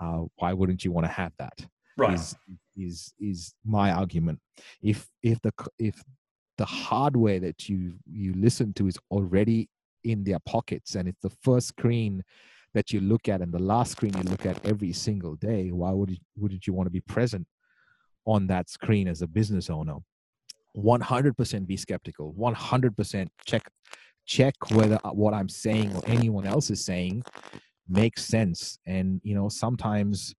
uh, why wouldn't you want to have that? Right. Is, is, is my argument. If, if the, if the hardware that you, you listen to is already in their pockets and it's the first screen that you look at and the last screen you look at every single day, why would you, wouldn't you want to be present on that screen as a business owner? one hundred percent be skeptical, one hundred percent check, check whether what I'm saying or anyone else is saying makes sense. And, you know, sometimes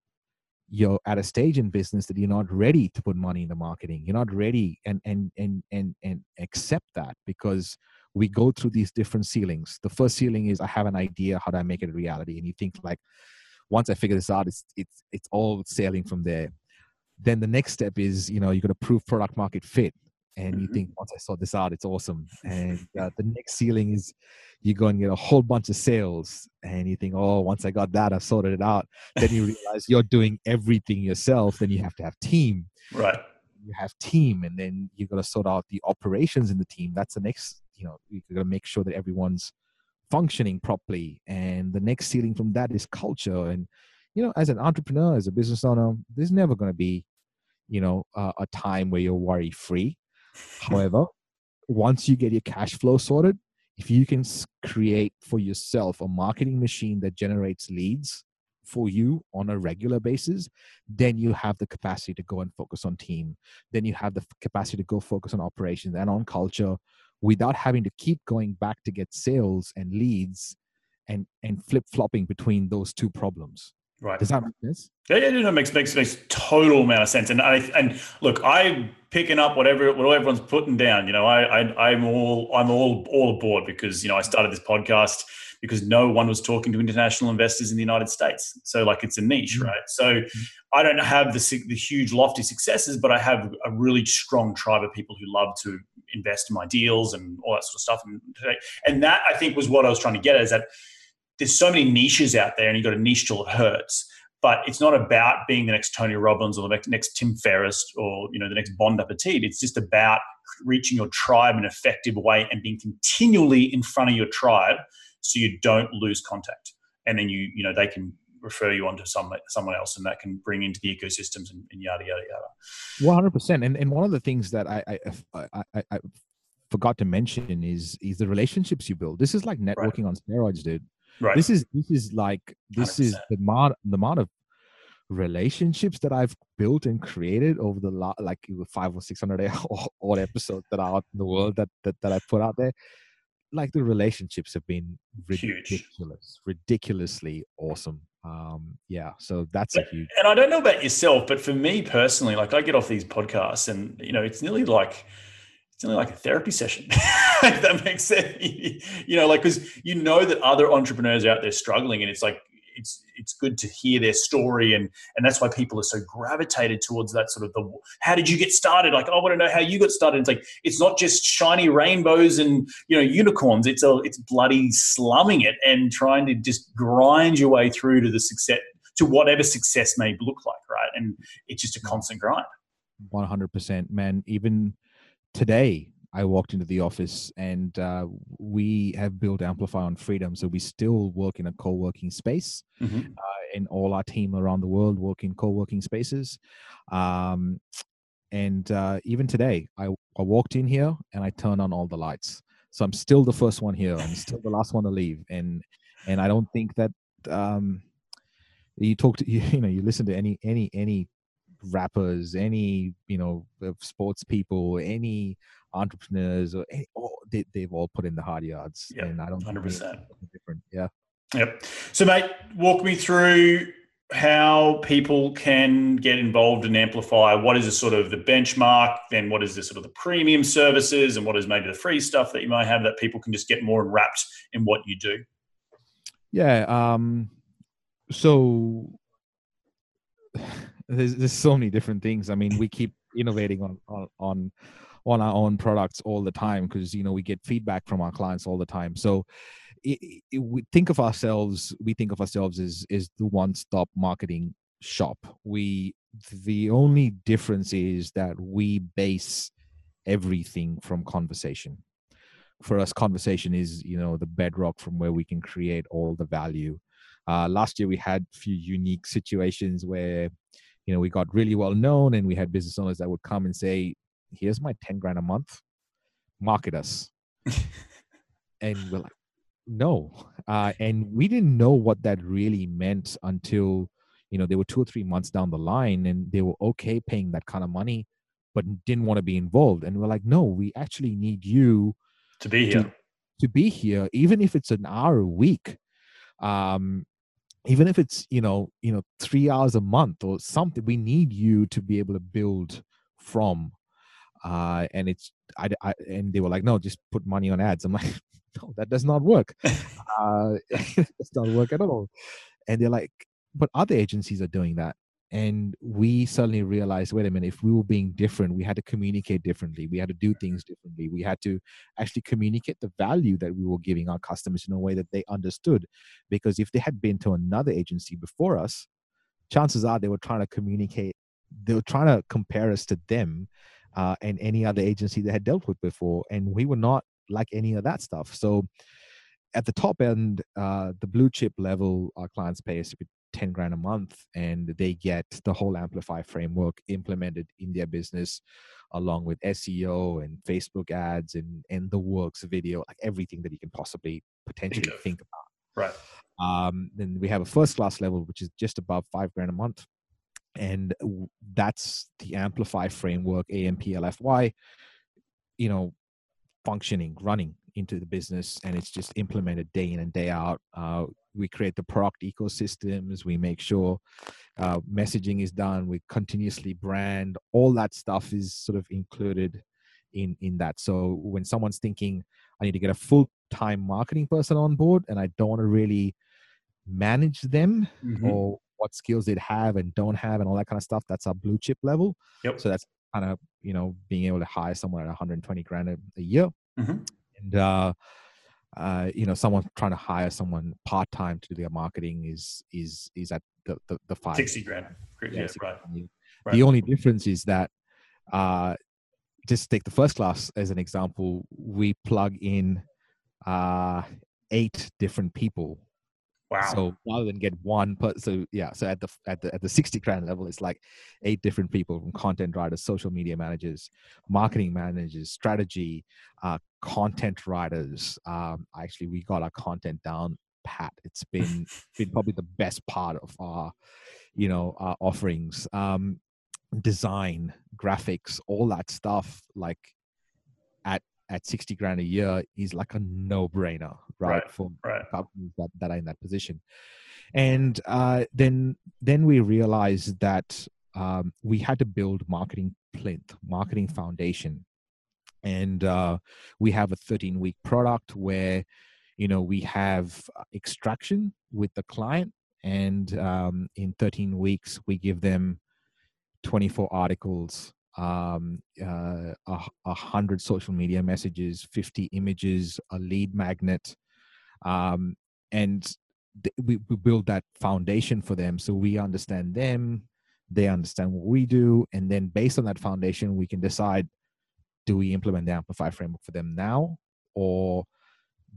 you're at a stage in business that you're not ready to put money in the marketing. You're not ready and, and, and, and, and accept that, because we go through these different ceilings. The first ceiling is, I have an idea. How do I make it a reality? And you think like, once I figure this out, it's, it's, it's all sailing from there. Then the next step is, you know, you've got to prove product market fit. And you think, once I sort this out, it's awesome. And uh, the next ceiling is you go and get a whole bunch of sales. And you think, oh, once I got that, I've sorted it out. Then you realize you're doing everything yourself. Then you have to have team. Right. You have team. And then you've got to sort out the operations in the team. That's the next, you know, you've got to make sure that everyone's functioning properly. And the next ceiling from that is culture. And, you know, as an entrepreneur, as a business owner, there's never going to be, you know, uh, a time where you're worry-free. However, once you get your cash flow sorted, if you can create for yourself a marketing machine that generates leads for you on a regular basis, then you have the capacity to go and focus on team. Then you have the capacity to go focus on operations and on culture without having to keep going back to get sales and leads and, and flip-flopping between those two problems. Right. Does that make sense? Yeah, yeah, no, it makes, makes makes total amount of sense. And I and look, I'm picking up whatever what everyone's putting down. You know, I, I I'm all I'm all all aboard, because you know I started this podcast because no one was talking to international investors in the United States. So like it's a niche, right? So I don't have the the huge lofty successes, but I have a really strong tribe of people who love to invest in my deals and all that sort of stuff. And and that I think was what I was trying to get at, is that there's so many niches out there, and you've got a niche till it hurts. But it's not about being the next Tony Robbins or the next Tim Ferriss or, you know, the next Bon Appétit. It's just about reaching your tribe in an effective way and being continually in front of your tribe so you don't lose contact. And then, you you know, they can refer you on to some, someone else, and that can bring into the ecosystems and, and yada, yada, yada. one hundred percent. And, and one of the things that I I, I, I, I forgot to mention is, is the relationships you build. This is like networking right. on steroids, dude. Right. This is this is like this one hundred percent. Is the amount the amount of relationships that I've built and created over the last like five or six hundred or, or episodes that are out in the world that, that that I put out there. Like the relationships have been ridiculous, huge. ridiculously awesome. Um, yeah, so that's but, a huge. And I don't know about yourself, but for me personally, like I get off these podcasts, and you know, it's nearly like. It's only like a therapy session, if that makes sense. You know, like, because you know that other entrepreneurs are out there struggling, and it's like, it's it's good to hear their story. And and that's why people are so gravitated towards that sort of the, how did you get started? Like, I want to know how you got started. It's like, it's not just shiny rainbows and, you know, unicorns. It's a, it's bloody slumming it and trying to just grind your way through to the success, to whatever success may look like, right? And it's just a constant grind. one hundred percent, man. Even today, I walked into the office, and uh, we have built Amplify on freedom. So we still work in a co-working space, mm-hmm. uh, and all our team around the world work in co-working spaces. Um, and uh, even today, I, I walked in here and I turned on all the lights. So I'm still the first one here. I'm still the last one to leave. And and I don't think that um, you talk to, you, you know, you listen to any, any, any rappers, any, you know, sports people, any entrepreneurs, or any, oh, they, they've all put in the hard yards. Yeah, and I don't one hundred percent different. Yeah. Yep. So, mate, walk me through how people can get involved in Amplify. What is the sort of the benchmark? Then what is the sort of the premium services, and what is maybe the free stuff that you might have that people can just get more wrapped in what you do? Yeah. Um, so there's, there's so many different things. I mean, we keep innovating on, on, on, on our own products all the time, because, you know, we get feedback from our clients all the time. So, It, it, we think of ourselves. We think of ourselves as is the one-stop marketing shop. We the only difference is that we base everything from conversation. For us, conversation is, you know, the bedrock from where we can create all the value. Uh, last year we had a few unique situations where, you know, we got really well known, and we had business owners that would come and say, "Here's my ten grand a month, market us," and we're like, no. Uh, and we didn't know what that really meant until, you know, they were two or three months down the line, and they were okay paying that kind of money, but didn't want to be involved. And we're like, no, we actually need you to be here, to, to be here, even if it's an hour a week, um, even if it's, you know, you know, three hours a month or something. We need you to be able to build from. Uh, and it's, I, I, and they were like, no, just put money on ads. I'm like, no, that does not work. Uh, it does not work at all. And they're like, but other agencies are doing that. And we suddenly realized, wait a minute, if we were being different, we had to communicate differently. We had to do things differently. We had to actually communicate the value that we were giving our customers in a way that they understood. Because if they had been to another agency before us, chances are they were trying to communicate, they were trying to compare us to them uh, and any other agency they had dealt with before. And we were not like any of that stuff. So at the top end, uh, the blue chip level, our clients pay us ten grand a month, and they get the whole Amplify framework implemented in their business, along with S E O and Facebook ads and, and the works video, like everything that you can possibly potentially think about. Right. Um, then we have a first class level, which is just above five grand a month. And that's the Amplify framework, A M P L F Y, you know, functioning, running into the business, and it's just implemented day in and day out. Uh, we create the product ecosystems. We make sure uh, messaging is done. We continuously brand. All that stuff is sort of included in, in that. So when someone's thinking, I need to get a full-time marketing person on board, and I don't want to really manage them, mm-hmm. or what skills they'd have and don't have and all that kind of stuff, that's our blue chip level. Yep. So that's kind of, you know, being able to hire someone at one hundred twenty grand a, a year, mm-hmm. and uh, uh, you know, someone trying to hire someone part time to do their marketing is is is at the the, the five sixty grand. Yeah, yeah, right. grand. Right. The only difference is that uh, just take the first class as an example. We plug in uh, eight different people. Wow. So rather than get one, per, so yeah, so at the at the at the sixty grand level, it's like eight different people, from content writers, social media managers, marketing managers, strategy, uh, content writers. Um, actually, we got our content down pat. It's been been probably the best part of our, you know, our offerings. Um, design, graphics, all that stuff. Like at at sixty grand a year is like a no brainer. Right, right, for right. companies that, that are in that position. And uh, then then we realized that um, we had to build marketing plinth, marketing foundation. And uh, we have a thirteen-week product where, you know, we have extraction with the client. And um, in thirteen weeks, we give them twenty-four articles, um, uh, a, a hundred social media messages, fifty images, a lead magnet, um and th- we, we build that foundation for them, so we understand them, they understand what we do, and then based on that foundation we can decide do we implement the Amplify framework for them now, or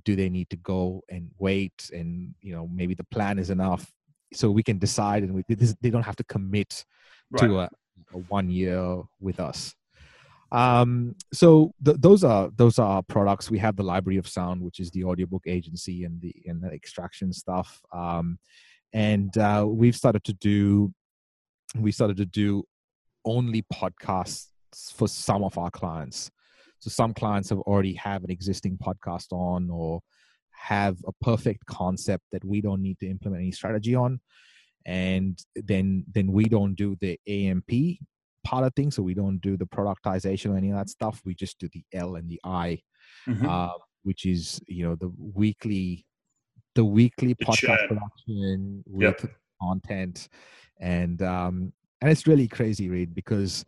do they need to go and wait? And, you know, maybe the plan is enough, so we can decide, and we, they don't have to commit right. to a, a one year with us. Um, so th- those are, those are our products. We have the Library of Sound, which is the audiobook agency and the, and the extraction stuff. Um, and, uh, we've started to do, we started to do only podcasts for some of our clients. So some clients have already have an existing podcast on, or have a perfect concept that we don't need to implement any strategy on. And then, then we don't do the A M P part of things. So we don't do the productization or any of that stuff. We just do the L and the I, mm-hmm. uh, which is, you know, the weekly, the weekly the podcast chat. production with yep. content. And, um, and it's really crazy, Reed, because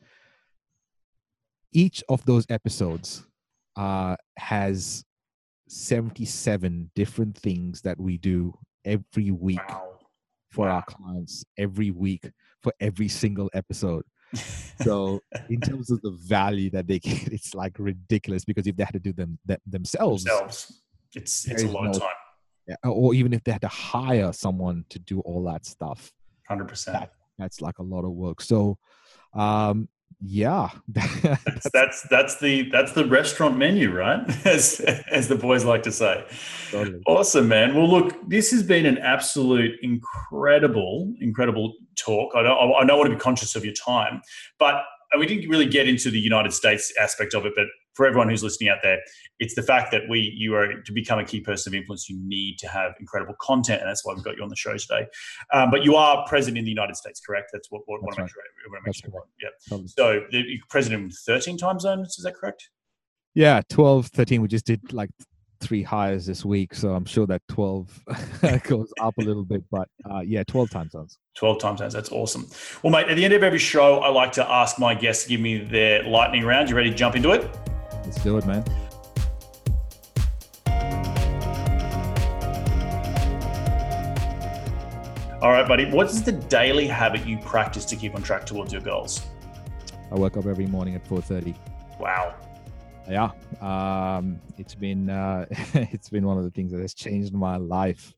each of those episodes uh, has seventy-seven different things that we do every week wow. for wow. our clients, every week for every single episode. So in terms of the value that they get, it's like ridiculous, because if they had to do them that themselves, themselves. it's it's a lot no, of time. Yeah, or even if they had to hire someone to do all that stuff, one hundred percent. That, that's like a lot of work. So, um, yeah, that's, that's, that's the, that's the restaurant menu, right? As, as the boys like to say. Totally. Awesome, man. Well, look, this has been an absolute incredible, incredible talk. I don't, I don't want to be conscious of your time, but we didn't really get into the United States aspect of it. But for everyone who's listening out there, it's the fact that we, you are, to become a key person of influence, you need to have incredible content. And that's why we've got you on the show today. Um, but you are present in the United States, correct? That's what we want to make sure. Make sure right. Yeah. Totally. So you're present in thirteen time zones, is that correct? Yeah, twelve, thirteen. We just did like three hires this week. So I'm sure that twelve goes up a little bit. But uh, yeah, twelve time zones. twelve time zones. That's awesome. Well, mate, at the end of every show, I like to ask my guests to give me their lightning round. You ready to jump into it? Let's do it, man. All right, buddy. What is the daily habit you practice to keep on track towards your goals? I wake up every morning at four thirty. Wow. Yeah. Um, it's been uh, it's been one of the things that has changed my life.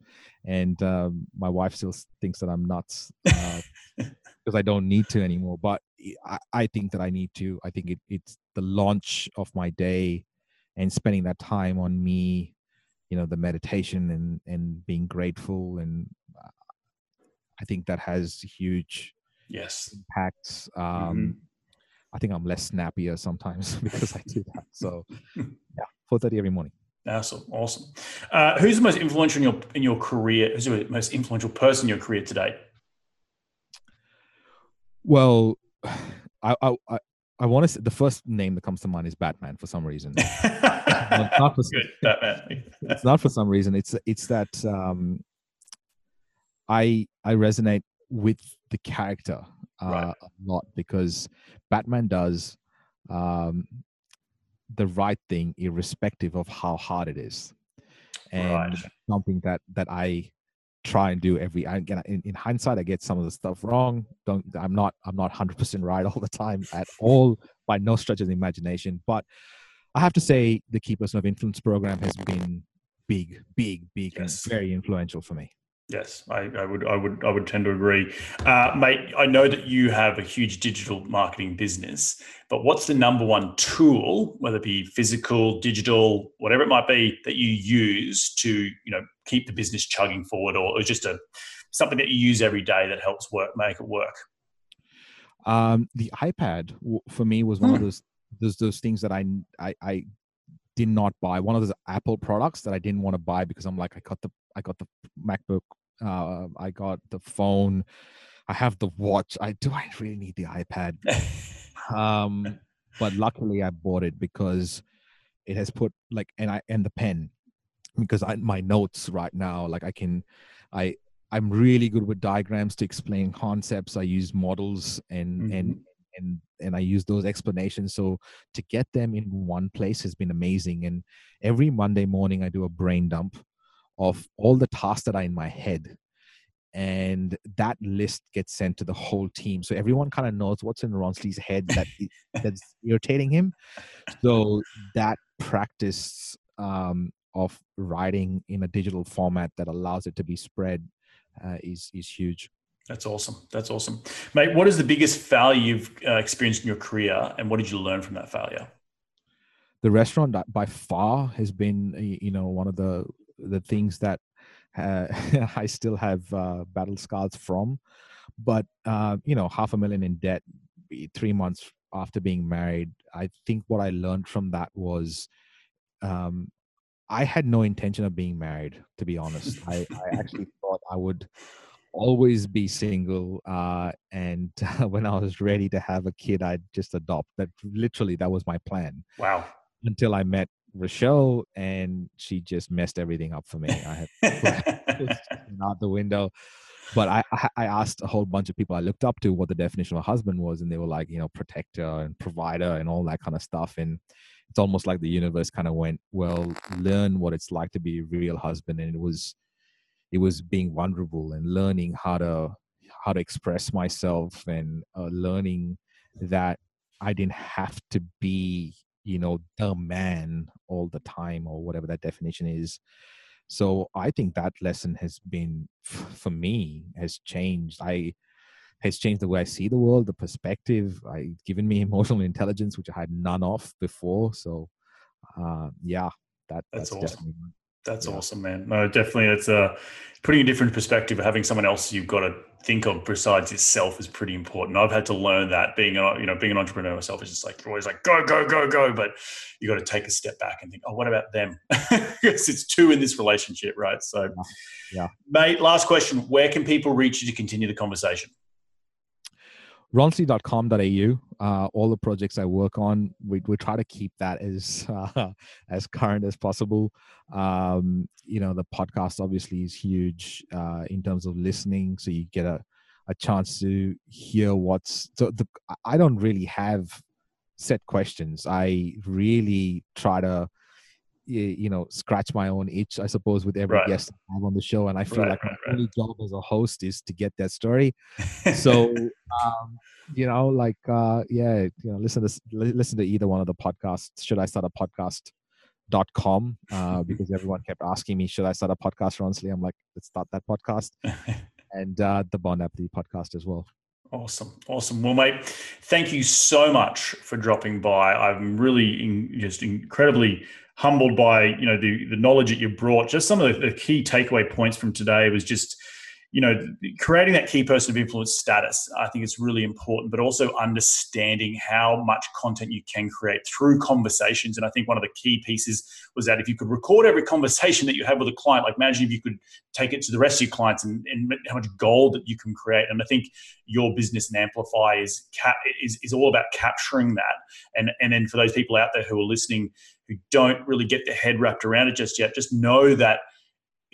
And um, my wife still thinks that I'm nuts because uh, I don't need to anymore. But I, I think that I need to. I think it, it's the launch of my day and spending that time on me, you know, the meditation and, and being grateful. And uh, I think that has huge yes. impacts. Um, mm-hmm. I think I'm less snappier sometimes because I do that. So yeah, four thirty every morning. Awesome. Awesome. Uh, who's the most influential in your, in your career? Who's the most influential person in your career today? Well, I, I, I, I want to say the first name that comes to mind is Batman for some reason. Well, not for some, Good, Batman. It's not for some reason. It's, it's that, um, I, I resonate with the character uh, right. a lot, because Batman does, um, the right thing irrespective of how hard it is, and right. something that that I try and do every I, in, in hindsight I get some of the stuff wrong. Don't I'm not I'm not one hundred percent right all the time at all by no stretch of the imagination, but I have to say the Key Person of Influence program has been big big big yes. and very influential for me. Yes, I, I would, I would, I would tend to agree, uh, mate. I know that you have a huge digital marketing business, but what's the number one tool, whether it be physical, digital, whatever it might be, that you use to, you know, keep the business chugging forward, or, or just a something that you use every day that helps work, make it work? Um, the iPad for me was one hmm. of those, those those things that I, I I did not buy. One of those Apple products that I didn't want to buy because I'm like I got the. I got the MacBook, uh, I got the phone, I have the watch. I do I really need the iPad? um, but luckily I bought it because it has put like, and I, and the pen, because I, my notes right now, like I can, I, I'm really good with diagrams to explain concepts. I use models and, mm-hmm. and, and, and I use those explanations. So to get them in one place has been amazing. And every Monday morning I do a brain dump of all the tasks that are in my head, and that list gets sent to the whole team. So everyone kind of knows what's in Ronsley's head that he, that's irritating him. So that practice um, of writing in a digital format that allows it to be spread uh, is is huge. That's awesome. That's awesome. Mate, what is the biggest failure you've uh, experienced in your career, and what did you learn from that failure? The restaurant by far has been, you know, one of the, the things that uh, I still have uh, battle scars from. But, uh, you know, half a million in debt, three months after being married, I think what I learned from that was um, I had no intention of being married, to be honest. I, I actually thought I would always be single, uh, and uh, when I was ready to have a kid, I'd just adopt. That literally, that was my plan. Wow. Until I met Rochelle, and she just messed everything up for me. I had out the window. But I, I asked a whole bunch of people I looked up to what the definition of a husband was, and they were like, you know, protector and provider and all that kind of stuff. And it's almost like the universe kind of went, well, learn what it's like to be a real husband. And it was It was being vulnerable and learning how to how to express myself, and uh, learning that I didn't have to be, you know, the man all the time, or whatever that definition is. So I think that lesson has been, for me, has changed. I has changed the way I see the world, the perspective. I given me emotional intelligence, which I had none of before. So uh, yeah, that that's, that's awesome. Definitely. That's yeah. awesome, man. No, definitely. It's a putting a different perspective. Having someone else you've got to think of besides yourself is pretty important. I've had to learn that being, a, you know, being an entrepreneur myself is just like, you're always like, go, go, go, go. But you got to take a step back and think, oh, what about them? Because it's two in this relationship, right? So, yeah. yeah. Mate, last question. Where can people reach you to continue the conversation? ronsley dot com dot a u. Uh, all the projects I work on, we, we try to keep that as uh, as current as possible. Um, you know, the podcast obviously is huge uh, in terms of listening, so you get a, a chance to hear what's. So the, I don't really have set questions. I really try to, you know, scratch my own itch, I suppose, with every right. guest I have on the show. And I feel right, like my right, only right. job as a host is to get that story. So, um, you know, like, uh, yeah, you know, listen to, listen to either one of the podcasts. Should I start a podcast dot com? Uh, because everyone kept asking me, should I start a podcast, Ronsley? I'm like, let's start that podcast. And uh, the Bon Appétit podcast as well. Awesome. Awesome. Well, mate, thank you so much for dropping by. I'm really in, just incredibly humbled by, you know, the, the knowledge that you brought. Just some of the, the key takeaway points from today was just, you know, creating that key person of influence status. I think it's really important, but also understanding how much content you can create through conversations. And I think one of the key pieces was that if you could record every conversation that you have with a client, like imagine if you could take it to the rest of your clients, and, and how much gold that you can create. And I think your business and Amplify is cap, is, is all about capturing that. And, and then for those people out there who are listening, who don't really get their head wrapped around it just yet, just know that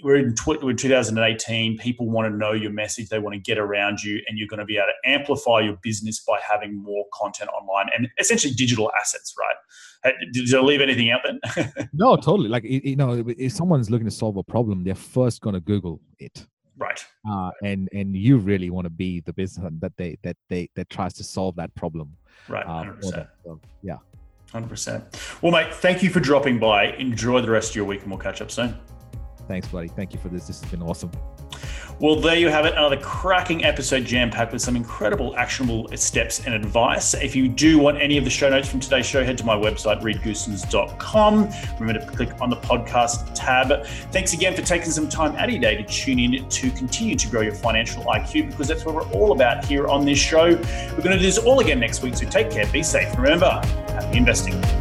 We're in, tw- we're in two thousand eighteen. People want to know your message. They want to get around you, and you're going to be able to amplify your business by having more content online and essentially digital assets, right? Did I leave anything out then? No, totally. Like, you know, if someone's looking to solve a problem, they're first going to Google it. Right. Uh, and, and you really want to be the business that they, that they, that tries to solve that problem. Right. Um, one hundred percent. So, yeah. one hundred percent. Well, mate, thank you for dropping by. Enjoy the rest of your week, and we'll catch up soon. Thanks, buddy. Thank you for this. This has been awesome. Well, there you have it. Another cracking episode jam-packed with some incredible actionable steps and advice. If you do want any of the show notes from today's show, head to my website, reed goosens dot com. Remember to click on the podcast tab. Thanks again for taking some time out of your day to tune in to continue to grow your financial I Q, because that's what we're all about here on this show. We're going to do this all again next week, so take care, be safe. Remember, happy investing.